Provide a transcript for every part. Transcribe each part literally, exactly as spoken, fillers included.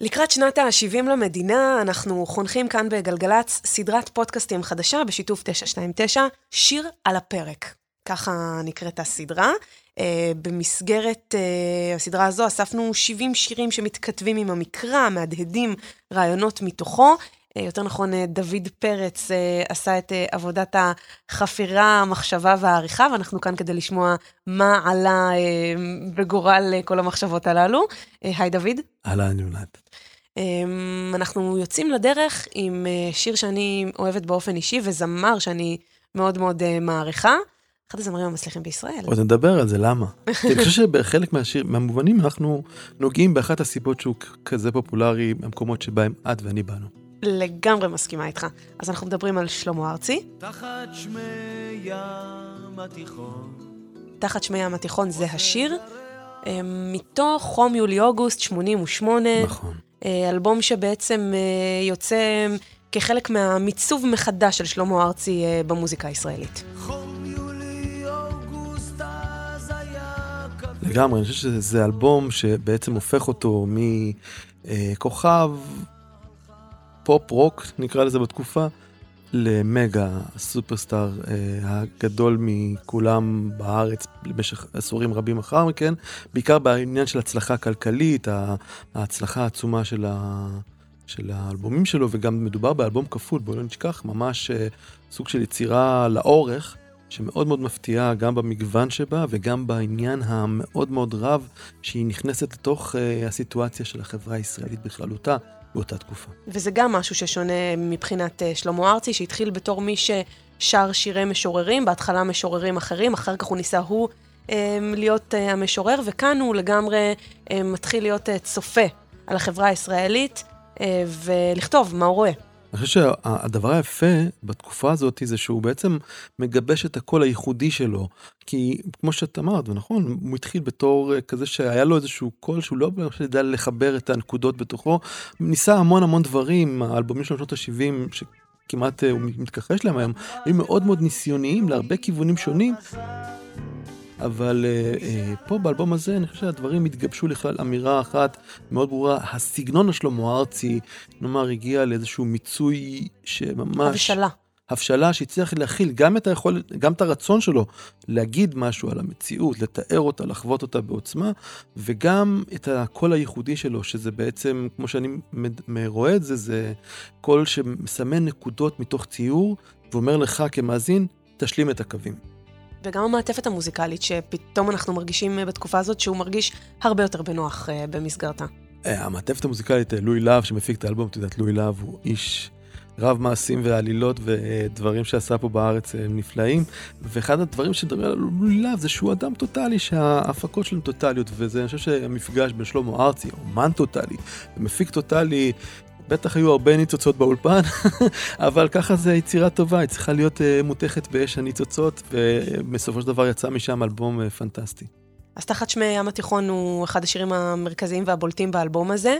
לקראת שנת ה-שבעים למדינה, אנחנו חונכים כאן בגלגלץ סדרת פודקאסטים חדשה בשיתוף תשע שתיים תשע, שיר על הפרק. ככה נקראת הסדרה. במסגרת הסדרה הזו אספנו שבעים שירים שמתכתבים עם המקרא, מהדהדים רעיונות מתוכו. יותר נכון, דוד פרץ עשה את עבודת החפירה, המחשבה והעריכה, ואנחנו כאן כדי לשמוע מה עלה בגורל כל המחשבות הללו. היי דוד. עלה נולדת. אנחנו יוצאים לדרך עם שיר שאני אוהבת באופן אישי, וזמר שאני מאוד מאוד מעריכה. אחד הזמרים המצליחים בישראל. עוד נדבר על זה, למה? אני חושב שבחלק מהשיר, מהמובנים אנחנו נוגעים באחת הסיבות שהוא כזה פופולרי, במקומות שבהם את ואני באנו. לגמרי מסכימה איתך. אז אנחנו מדברים על שלמה ארצי. תחת שמי ים התיכון. תחת שמי ים התיכון זה השיר. מתוך חום יולי-אוגוסט שמונים ושמונה. נכון. אלבום שבעצם יוצא כחלק מהמיצוב מחדש של שלמה ארצי במוזיקה הישראלית. לגמרי, אני חושב שזה אלבום שבעצם הופך אותו מכוכב פופ-רוק, נקרא לזה בתקופה, למגה סופרסטאר הגדול מכולם בארץ במשך עשורים רבים אחר מכן, בעיקר בעניין של הצלחה הכלכלית, ההצלחה העצומה של ה... של האלבומים שלו, וגם מדובר באלבום כפול, בואו לא נשכח, ממש סוג של יצירה לאורך, שמאוד מאוד מפתיעה גם במגוון שבה, וגם בעניין המאוד מאוד רב, שהיא נכנסת לתוך uh, הסיטואציה של החברה הישראלית בכללותה, באותה תקופה. וזה גם משהו ששונה מבחינת uh, שלמה ארצי, שהתחיל בתור מי ששר שירי משוררים, בהתחלה משוררים אחרים, אחר כך הוא ניסה הוא um, להיות uh, המשורר, וכאן הוא לגמרי um, מתחיל להיות uh, צופה על החברה הישראלית, uh, ולכתוב מה הוא רואה. אני חושב שהדבר היפה בתקופה הזאת זה שהוא בעצם מגבש את הקול הייחודי שלו, כי כמו שאת אמרת, ונכון, הוא התחיל בתור כזה שהיה לו איזשהו קול שהוא לא ידע לחבר את הנקודות בתוכו, ניסה המון המון דברים, האלבומים של שנות ה-שבעים שכמעט הוא מתכחש להם היום, הם מאוד מאוד ניסיוניים להרבה כיוונים שונים, אבל פה באלבום הזה אני חושב שהדברים התגבשו לכלל אמירה אחת מאוד ברורה, הסגנון השלמה ארצי, נאמר, הגיע לאיזשהו מיצוי שממש... הבשלה. הבשלה שהצליח להכיל גם את היכולת, גם את הרצון שלו להגיד משהו על המציאות, לתאר אותה, לחוות אותה בעוצמה, וגם את הקול הייחודי שלו, שזה בעצם, כמו שאני רואה את זה, זה קול שמסמן נקודות מתוך ציור, ואומר לך כמאזין, תשלים את הקווים. וגם המעטפת המוזיקלית, שפתאום אנחנו מרגישים בתקופה הזאת, שהוא מרגיש הרבה יותר בנוח במסגרתה. המעטפת המוזיקלית, לואי לב, שמפיק את האלבום, תדעת, לואי לב הוא איש רב מעשים ועלילות, ודברים שעשה פה בארץ הם נפלאים, ואחד הדברים שדברים על לואי לב, זה שהוא אדם טוטלי, שההפקות שלו טוטליות, וזה, אני חושב שהמפגש בין שלמה ארצי, אומן טוטלי, מפיק טוטלי, בטח היו הרבה ניצוצות באולפן, אבל ככה זה יצירה טובה, היא צריכה להיות מותכת באש הניצוצות, ובסופו של דבר יצא משם אלבום פנטסטי. אז תחת שמי ים התיכון הוא אחד השירים המרכזיים והבולטים באלבום הזה.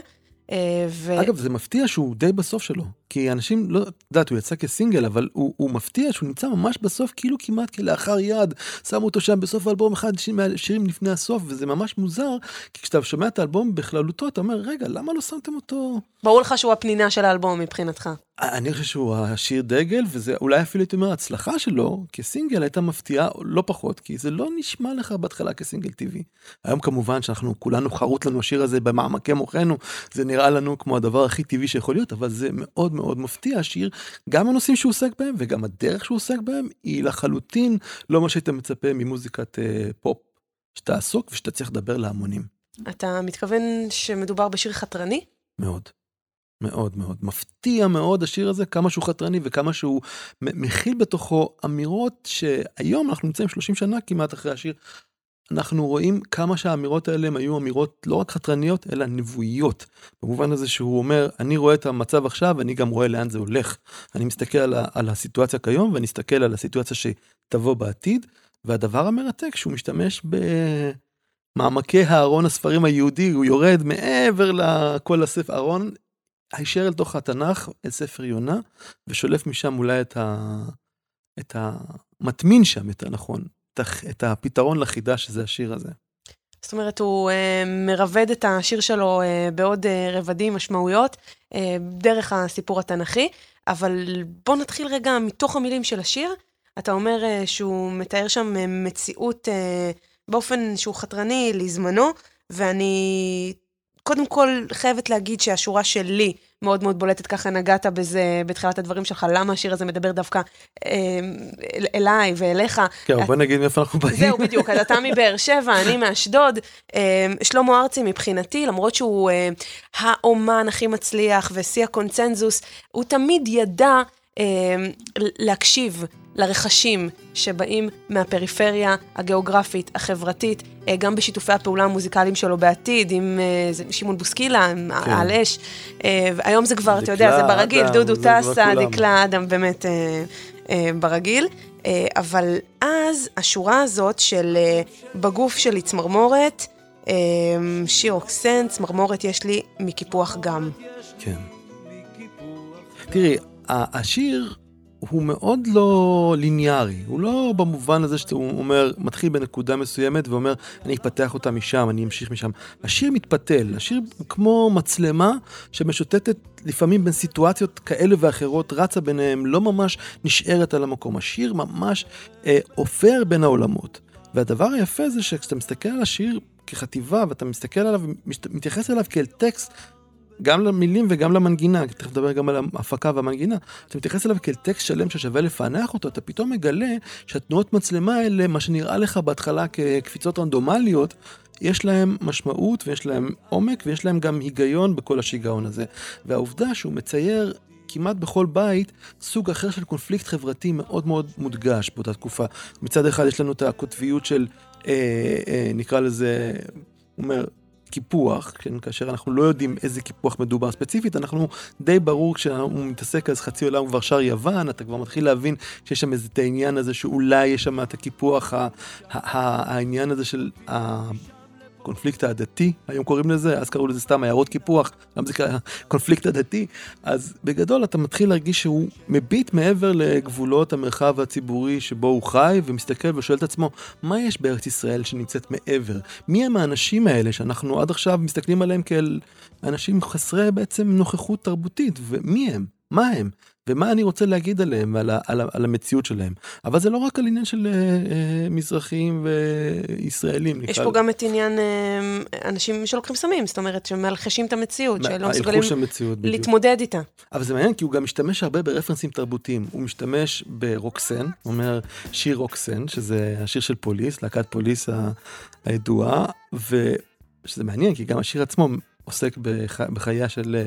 ו... אגב, זה מפתיע שהוא די בסוף שלו, כי אנשים, לא יודעת, הוא יצא כסינגל, אבל הוא, הוא מפתיע שהוא נמצא ממש בסוף, כאילו כמעט כלאחר יד, שמו אותו שם בסוף האלבום, אחד מהשירים לפני הסוף, וזה ממש מוזר, כי כשאתה שומע את האלבום בכללותו, אתה אומר, רגע, למה לא שמתם אותו? ברור לך שהוא הפנינה של האלבום מבחינתך. אני חושב שהוא השיר דגל, וזה אולי אפילו הייתי אומר, ההצלחה שלו כסינגל הייתה מפתיעה, לא פחות, כי זה לא נשמע לך בהתחלה כסינגל טבעי. היום כמובן שאנחנו כולנו חרוט לנו השיר הזה במעמקי מוחנו, זה נראה לנו כמו הדבר הכי טבעי שיכול להיות, אבל זה מאוד מאוד מפתיע השיר, גם הנושאים שהוא עוסק בהם, וגם הדרך שהוא עוסק בהם, היא לחלוטין לא מה שאתה מצפה ממוזיקת אה, פופ, שאתה עסוק ושאתה צריך לדבר להמונים. אתה מתכוון שמדובר בשיר חתרני? מאוד. מאוד מאוד, מפתיע מאוד השיר הזה, כמה שהוא חתרני וכמה שהוא מכיל בתוכו אמירות שהיום אנחנו נמצאים שלושים שנה כמעט אחרי השיר, אנחנו רואים כמה שהאמירות האלה היו אמירות לא רק חתרניות, אלא נבואיות. במובן הזה שהוא אומר, אני רואה את המצב עכשיו, אני גם רואה לאן זה הולך. אני מסתכל על, על הסיטואציה כיום, ואני אסתכל על הסיטואציה שתבוא בעתיד, והדבר המרתק שהוא משתמש ב... מעמקי הארון הספרים היהודי, הוא יורד מעבר לכל הספר ארון, הישר אל תוך התנ"ך, אל ספר יונה, ושולף משם אולי את ה... את המתמין שם, את הנכון, את הפתרון לחידה שזה השיר הזה. זאת אומרת, הוא אה, מרבד את השיר שלו אה, בעוד אה, רבדים משמעויות, אה, דרך הסיפור התנ"כי, אבל בוא נתחיל רגע מתוך המילים של השיר, אתה אומר אה, שהוא מתאר שם אה, מציאות אה, באופן שהוא חתרני לזמנו, ואני קודם כל חייבת להגיד שהשורה שלי מאוד מאוד בולטת, ככה נגעת בזה בתחילת הדברים שלך, למה השיר הזה מדבר דווקא אליי ואליך. כן, בוא נגיד איפה אנחנו באים. זהו, בדיוק, אז אתה מבאר שבע, אני מאשדוד, שלמה ארצי מבחינתי, למרות שהוא האומן הכי מצליח ושיא הקונצנזוס, הוא תמיד ידע להקשיב לרחשים שבאים מהפריפריה הגיאוגרפית, החברתית, גם בשיתופי הפעולה המוזיקליים שלו בעתיד, עם שימון בוסקילה, עם על אש. היום זה כבר, אתה יודע, זה ברגיל, דודו טסה, דקלה אדם, באמת ברגיל. אבל אז השורה הזאת של בגוף שלי צמרמורת, שיר אוקסן, צמרמורת יש לי מקיפוח גם. כן. תראי, השיר הוא מאוד לא ליניארי, הוא לא במובן הזה שהוא אומר, מתחיל בנקודה מסוימת ואומר, אני אפתח אותה משם, אני אמשיך משם. השיר מתפתל, השיר כמו מצלמה שמשוטטת לפעמים בין סיטואציות כאלה ואחרות, רצה ביניהם, לא ממש נשארת על המקום. השיר ממש אה, עופר בין העולמות. והדבר היפה זה שכשאתה מסתכל על השיר כחטיבה, ואתה מסתכל עליו, מתייחס אליו כאל טקסט, גם למילים וגם למנגינה, אתה מדבר גם על ההפקה והמנגינה, אתה מתייחס אליו כאל טקסט שלם ששווה לפענח אותו, אתה פתאום מגלה שהתנועות מצלמה האלה, מה שנראה לך בהתחלה כקפיצות רנדומליות, יש להם משמעות ויש להם עומק ויש להם גם היגיון בכל השיגעון הזה. והעובדה שהוא מצייר כמעט בכל בית, סוג אחר של קונפליקט חברתי מאוד מאוד מודגש באותה תקופה. מצד אחד יש לנו את הכותביות של, אה, אה, נקרא לזה, אומר, קיפוח, כאשר אנחנו לא יודעים איזה קיפוח מדובר ספציפית, אנחנו די ברור כשהוא מתעסק אז חצי עולם כבר שר יוון, אתה כבר מתחיל להבין שיש שם איזה את העניין הזה שאולי יש שם את הקיפוח, ה- ה- העניין הזה של הקונפליקט העדתי, היום קוראים לזה, אז קראו לזה סתם הערות קיפוח, גם זה קונפליקט עדתי, אז בגדול אתה מתחיל להרגיש שהוא מביט מעבר לגבולות המרחב הציבורי שבו הוא חי, ומסתכל ושואל את עצמו, מה יש בארץ ישראל שנמצאת מעבר? מי הם האנשים האלה שאנחנו עד עכשיו מסתכלים עליהם כאל אנשים חסרי בעצם נוכחות תרבותית, ומי הם? מה הם? ומה אני רוצה להגיד עליהם, על, על, על המציאות שלהם. אבל זה לא רק על עניין של אה, מזרחיים וישראלים. יש פה גם את עניין אה, אנשים שלוקחים סמים, זאת אומרת, שמלחשים את המציאות, שלא מסוגלים להתמודד איתה. אבל זה מעניין, כי הוא גם משתמש הרבה ברפרנסים תרבותיים. הוא משתמש ברוקסן, הוא אומר שיר רוקסן, שזה השיר של פוליס, להקת פוליס הידועה, ושזה מעניין, כי גם השיר עצמו עוסק בחי, בחייה של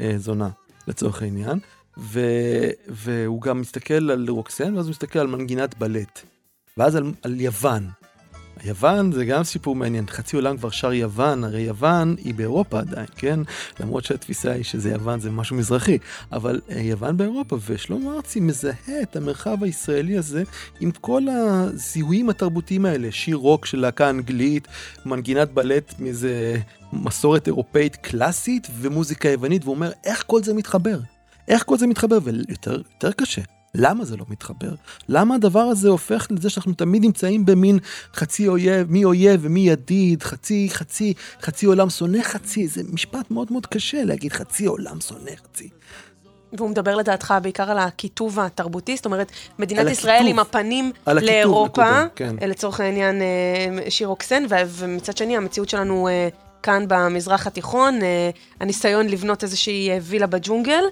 אה, זונה, לצורך העניין. ו- והוא גם מסתכל על רוקסן, ואז הוא מסתכל על מנגינת בלט, ואז על, על יוון. היוון זה גם סיפור מעניין, חצי עולם כבר שר יוון, הרי יוון היא באירופה עדיין, כן? למרות שהתפיסה היא שזה יוון זה משהו מזרחי, אבל יוון באירופה, ושלמה ארצי מזהה את המרחב הישראלי הזה עם כל הזיהויים התרבותיים האלה, שיר רוק של להקה אנגלית, מנגינת בלט מאיזה מסורת אירופאית קלאסית ומוזיקה יוונית, והוא אומר איך כל זה מתחבר? איך כל זה מתחבר? ויותר יותר קשה. למה זה לא מתחבר? למה הדבר הזה הופך לזה שאנחנו תמיד נמצאים במין חצי אויב, מי אויב ומי ידיד, חצי, חצי, חצי עולם שונא חצי. זה משפט מאוד מאוד קשה להגיד חצי עולם שונא חצי. והוא מדבר לדעתך בעיקר על הכיתוב התרבותי, זאת אומרת, מדינת ישראל עם הפנים לאירופה, לצורך העניין שיר אוקסן, ומצד שני המציאות שלנו כאן במזרח התיכון, הניסיון לבנות איזושהי וילה בג'ונגל,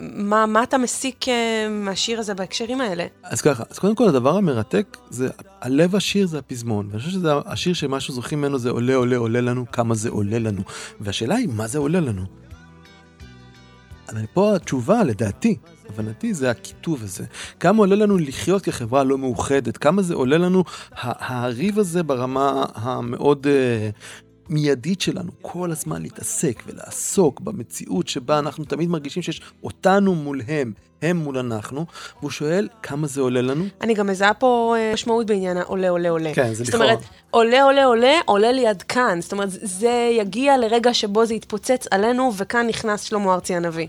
מה, מה אתה מסיק מהשיר הזה בהקשרים האלה? אז ככה, אז קודם כל הדבר המרתק זה, הלב השיר זה הפזמון, ואני חושב שזה השיר שמשהו זוכים ממנו זה עולה עולה עולה לנו, כמה זה עולה לנו, והשאלה היא מה זה עולה לנו? אבל פה התשובה לדעתי, הבנתי, זה הכיתוב הזה. כמה עולה לנו לחיות כחברה לא מאוחדת, כמה זה עולה לנו הריב הזה ברמה המאוד מיידית שלנו, כל הזמן להתעסק ולעסוק במציאות שבה אנחנו תמיד מרגישים שיש אותנו מול הם, הם מול אנחנו, והוא שואל כמה זה עולה לנו? אני גם מזהה פה משמעות בעניין העולה, עולה, עולה. כן, זה לכאורה. זאת אומרת, עולה, עולה, עולה, עולה ליד כאן. זאת אומרת, זה יגיע לרגע שבו זה יתפוצץ עלינו, וכאן נכנס שלמה ארצי הנביא.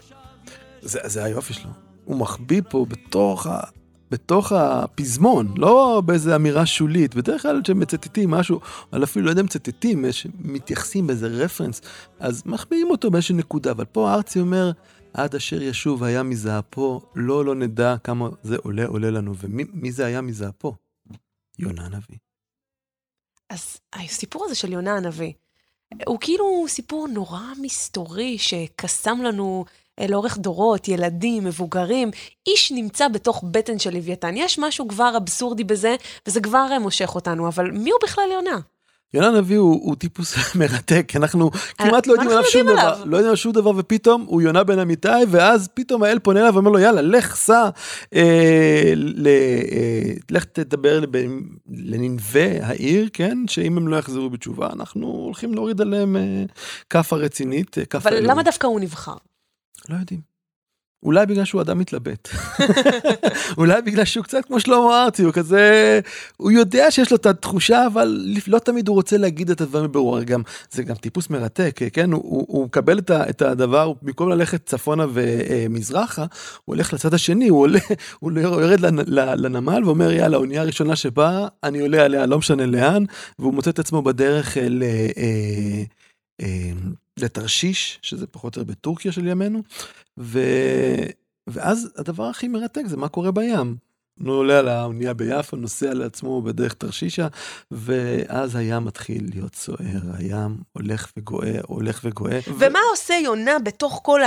זה, זה היופי שלו. הוא מחביא פה בתוך ה... בתוך הפזמון, לא באיזה אמירה שולית, בדרך כלל שמצטטים משהו, אבל אפילו לא יודע מצטטים, מתייחסים באיזה רפרנס, אז מחביאים אותו באיזושהי נקודה, אבל פה ארצי אומר, עד אשר ישוב היה מזעפו, לא לא נדע כמה זה עולה עולה לנו, ומי זה היה מזעפו? יונה הנביא. אז הסיפור הזה של יונה הנביא, הוא כאילו סיפור נורא מסתורי, שקסם לנו לאורך דורות, ילדים, מבוגרים, איש נמצא בתוך בטן של לוויתן. יש משהו כבר אבסורדי בזה, וזה כבר מושך אותנו, אבל מי הוא בכלל יונה? יונה הנביא הוא, הוא טיפוס מרתק, אנחנו כמעט לא יודעים עליו שום דבר, לא יודעים עליו שום דבר, ופתאום הוא יונה בן אמיתי, ואז פתאום האל פונה אליו ואומר לו, יאללה, לך סע, אה, ל, אה, לך תדבר לב, לננווה העיר, כן, שאם הם לא יחזרו בתשובה, אנחנו הולכים להוריד עליהם אה, כפה רצינית. אה, כפה אבל אלו. למה דווקא הוא נבחר? לא יודעים. אולי בגלל שהוא אדם מתלבט. אולי בגלל שהוא קצת כמו שלמה ארצי, הוא כזה, הוא יודע שיש לו את התחושה, אבל לא תמיד הוא רוצה להגיד את הדברים ברור. גם, זה גם טיפוס מרתק, כן? הוא, הוא, הוא מקבל את, את הדבר, במקום ללכת צפונה ומזרחה, הוא הולך לצד השני, הוא, עולה, הוא יורד לנמל ואומר, יאללה, האונייה הראשונה שבאה, אני עולה עליה, לא משנה לאן, והוא מוצא את עצמו בדרך ל... לתרשיש, שזה פחות או יותר בטורקיה של ימינו, ו... ואז הדבר הכי מרתק זה מה קורה בים. הוא עולה על האונייה ביפה, נוסע לעצמו בדרך תרשישה, ואז הים מתחיל להיות סוער, הים הולך וגואה, הולך וגואה. ומה ו... עושה יונה בתוך כל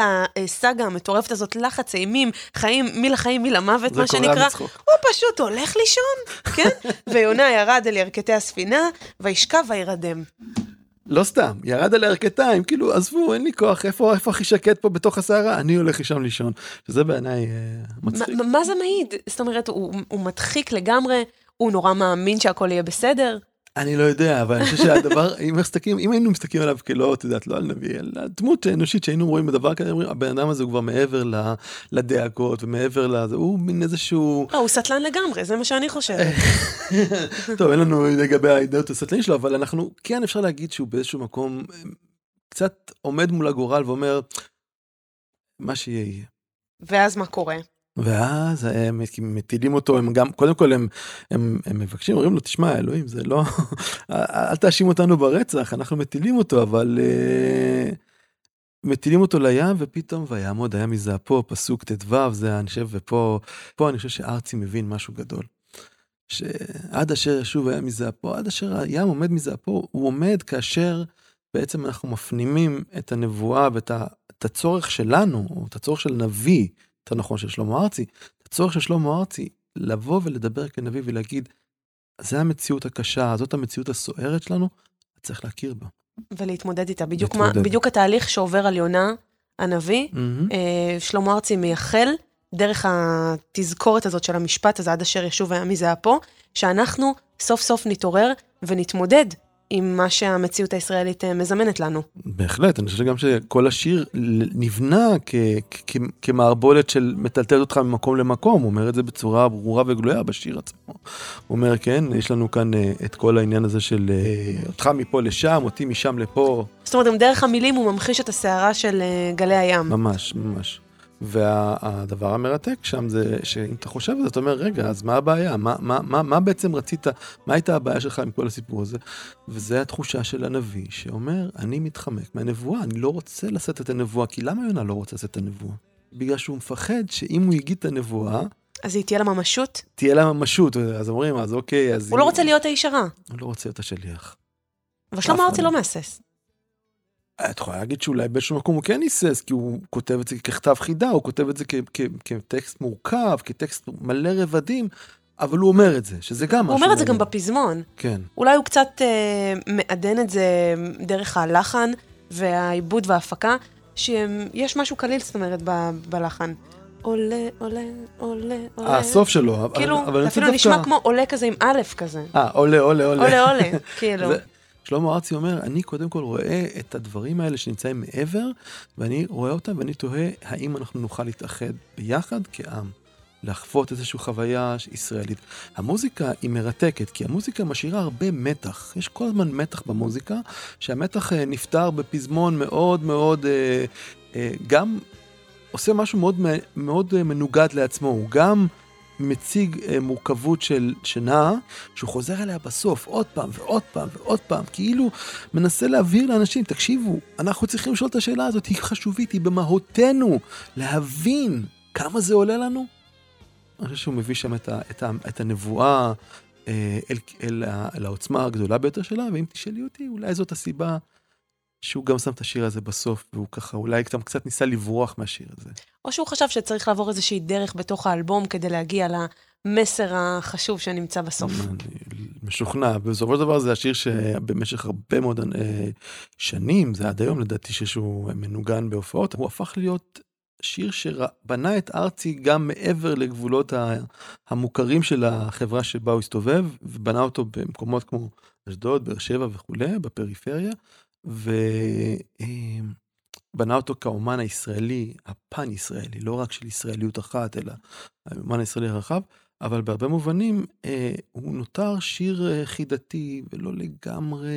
הסאגה המטורפת הזאת, לחץ, אימים, חיים, מיל החיים, מיל המוות, מה שנקרא, מצחוק. הוא פשוט הולך לישון, כן? ויונה ירד אל ירקתי הספינה, וישכב וירדם. לא סתם, ירד על הערכתיים, כאילו, עזבו, אין לי כוח, איפה, איפה הכי שקט פה בתוך הסערה? אני הולך לשם לישון, שזה בעיניי אה, מצחיק. ما, מה זה מעיד? זאת אומרת, הוא, הוא מדחיק לגמרי, הוא נורא מאמין שהכל יהיה בסדר? אני לא יודע, אבל אני חושב שהדבר, אם, מסתקים, אם היינו מסתכלים עליו כלא, את יודעת, לא על נביא, אלא דמות אנושית שהיינו רואים בדבר כזה, הבן אדם הזה הוא כבר מעבר לדאגות, ומעבר לזה, הוא מין איזשהו... הוא סטלן לגמרי, זה מה שאני חושבת. טוב, אין לנו לגבי האידאות הסטלן שלו, אבל אנחנו, כן אפשר להגיד שהוא באיזשהו מקום, קצת עומד מול הגורל ואומר, מה שיהיה יהיה. ואז מה קורה? ואז הם מטילים אותו, הם גם, קודם כל הם, הם, הם מבקשים, אומרים לו, תשמע, אלוהים, זה לא, אל תאשים אותנו ברצח, אנחנו מטילים אותו, אבל uh, מטילים אותו לים, ופתאום, ויעמוד הים מזעפו, פסוק תדבב, זה, אני חושב, ופה, פה אני חושב שארצי מבין משהו גדול, שעד אשר ישוב הים מזעפו, עד אשר הים עומד מזעפו, הוא עומד כאשר, בעצם אנחנו מפנימים את הנבואה, ואת את הצורך שלנו, או את הצורך של נביא, אתה נכון של שלמה ארצי, הצורך של שלמה ארצי, לבוא ולדבר כנביא ולהגיד, זה המציאות הקשה, זאת המציאות הסוערת שלנו, צריך להכיר בה. ולהתמודד איתה, בדיוק, מה, בדיוק התהליך שעובר על יונה הנביא, mm-hmm. שלמה ארצי מייחל, דרך התזכורת הזאת של המשפט, אז עד אשר ישוב היה מזעפו, שאנחנו סוף סוף נתעורר ונתמודד, עם מה שהמציאות הישראלית מזמנת לנו. בהחלט, אני חושב גם שכל השיר נבנה כמערבולת של מטלטלת אותך ממקום למקום, הוא אומר את זה בצורה ברורה וגלויה בשיר עצמו. הוא אומר, כן, יש לנו כאן את כל העניין הזה של אותך מפה לשם, אותי משם לפה. זאת אומרת, גם דרך המילים הוא ממחיש את הסערה של גלי הים. ממש, ממש. והדבר המרתק שם זה, שאם אתה חושב על זה, אתה אומר, רגע, אז מה הבעיה? מה, מה, מה, מה בעצם רצית? מה הייתה הבעיה שלך עם כל הסיפור הזה? וזה התחושה של הנביא, שאומר, אני מתחמק מהנבואה, אני לא רוצה לשאת את הנבואה, כי למה יונה לא רוצה לשאת את הנבואה? בגלל שהוא מפחד שאם הוא יגיד את הנבואה, אז היא תהיה לה ממשות? תהיה לה ממשות, אז אומרים, אז אוקיי, אז... הוא לא רוצה להיות האיש הרע. הוא לא רוצה להיות השליח. אבל שלמה ארצי לא מהסס. את יכולה להגיד שאולי באיזשהו מקום הוא כן ניסס, כי הוא כותב את זה ככתב חידה, הוא כותב את זה כטקסט מורכב, כטקסט מלא רבדים, אבל הוא אומר את זה, שזה גם משהו. הוא אומר את זה גם בפזמון. כן. אולי הוא קצת מעדן את זה דרך הלחן והעיבוד וההפקה, שיש משהו קליל, זאת אומרת, בלחן. עולה, עולה, עולה, עולה. הסוף שלו. כאילו, אפילו נשמע כמו עולה כזה עם א' כזה. אה, עולה, עולה, עולה. עולה, עולה, כאילו. שלמה ארצי אומר, אני קודם כל רואה את הדברים האלה שנמצאים מעבר, ואני רואה אותם, ואני תוהה האם אנחנו נוכל להתאחד ביחד כעם, לחוות איזושהי חוויה ישראלית. המוזיקה היא מרתקת, כי המוזיקה משאירה הרבה מתח. יש כל הזמן מתח במוזיקה, שהמתח נפטר בפזמון מאוד מאוד, גם עושה משהו מאוד, מאוד מנוגד לעצמו, הוא גם מציג מורכבות של שנאה, שהוא חוזר אליה בסוף, עוד פעם ועוד פעם ועוד פעם, כאילו מנסה להעביר לאנשים, תקשיבו, אנחנו צריכים לשאול את השאלה הזאת, היא חשובית, היא במהותנו, להבין כמה זה עולה לנו. אני חושב שהוא מביא שם את, ה, את, ה, את הנבואה אל, אל, אל העוצמה הגדולה ביותר שלה, ואם תשאלי אותי, אולי זאת הסיבה שהוא גם שם את השיר הזה בסוף, והוא ככה, אולי גם קצת ניסה לברוח מהשיר הזה. או שהוא חשב שצריך לעבור איזושהי דרך בתוך האלבום, כדי להגיע למסר החשוב שנמצא בסוף. אני משוכנע, בסופו של דבר זה השיר שבמשך הרבה מאוד שנים, זה עד היום לדעתי שהוא מנוגן בהופעות, הוא הפך להיות שיר שבנה את ארצי גם מעבר לגבולות המוכרים של החברה שבה הוא הסתובב, ובנה אותו במקומות כמו אשדוד, באר שבע וכו', בפריפריה, ובנה אותו כאומן הישראלי, הפן ישראלי, לא רק של ישראליות אחת, אלא האומן הישראלי הרחב, אבל בהרבה מובנים הוא נותר שיר חידתי, ולא לגמרי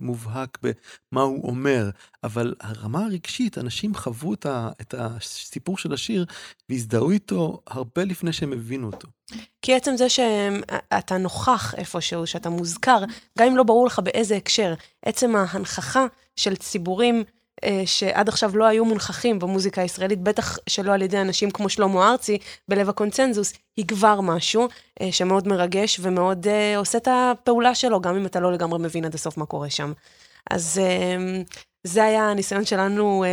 מובהק במה הוא אומר, אבל הרמה הרגשית, אנשים חוו את הסיפור של השיר, והזדהו איתו הרבה לפני שהם הבינו אותו. כי עצם זה שאתה נוכח איפשהו, שאתה מוזכר, גם אם לא ברור לך באיזה הקשר, עצם ההנכחה של ציבורים, שעד עכשיו לא היו מונחכים במוזיקה הישראלית, בטח שלא על ידי אנשים כמו שלמה ארצי, בלב הקונצנזוס, היא כבר משהו שמאוד מרגש, ומאוד עושה את הפעולה שלו, גם אם אתה לא לגמרי מבין עד הסוף מה קורה שם. אז זה היה הניסיון שלנו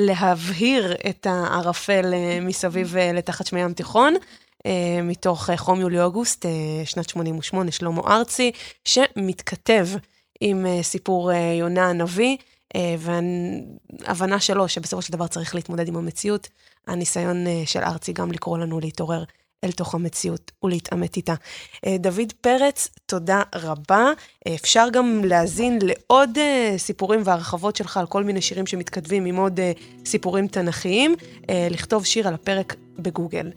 להבהיר את הערפל מסביב לתחת שמי ים תיכון, מתוך חום יולי אוגוסט, שנת שמונים ושמונה, שלמה ארצי, שמתכתב עם סיפור יונה הנביא, וההבנה שלו שבסופו של דבר צריך להתמודד עם המציאות, הניסיון של ארצי גם לקרוא לנו להתעורר אל תוך המציאות ולהתעמת איתה. דוד פרץ, תודה רבה. אפשר גם להזין לעוד סיפורים והרחבות שלך על כל מיני שירים שמתכתבים עם עוד סיפורים תנכיים, לכתוב שיר על הפרק בגוגל.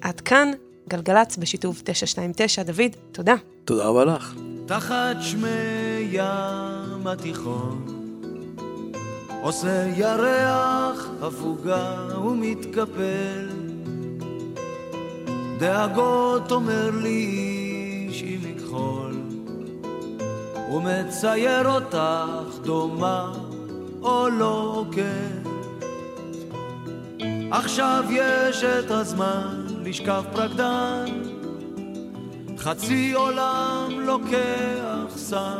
עד כאן גלגלץ בשיתוף תשע שתיים תשע. דוד, תודה. תודה רבה לך. תחת שמי ים התיכון עושה ירח הפוגה ומתקפל, דאגות אומר לי איש עם מכחול, ומצייר אותך דומה או לא עוקב. עכשיו יש את הזמן לשכב פרקדן, חצי עולם לוקח סם,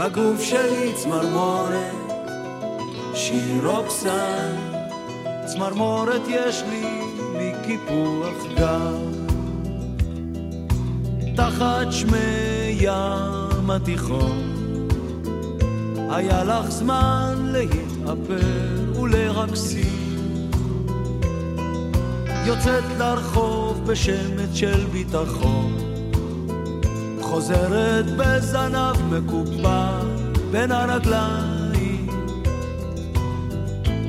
בגוף שלי צמרמורת, שיר רוקסן, צמרמורת יש לי מקיפוח גב. תחת שמי ים התיכון, היה לך זמן להתאפר ולרקסים, יוצאת לרחוב בשמת של ביטחון, חוזרת בזנב מקופה בין הרגליים,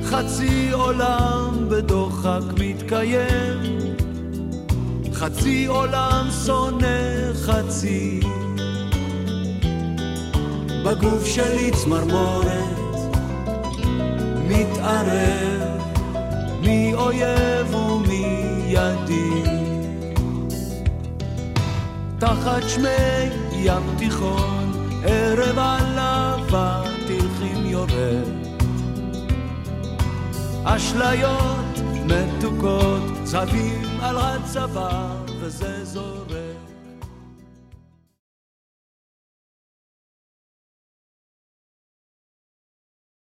חצי עולם בדוחק מתקיים, חצי עולם שונא חצי, בגוף שלי צמרמורת מתערב מי אויב ומי ידיד. תחת שמי ים תיכון, ערב עליו תלכים יורד, אשליות מתוקות, צבים על הצבא וזה זורק.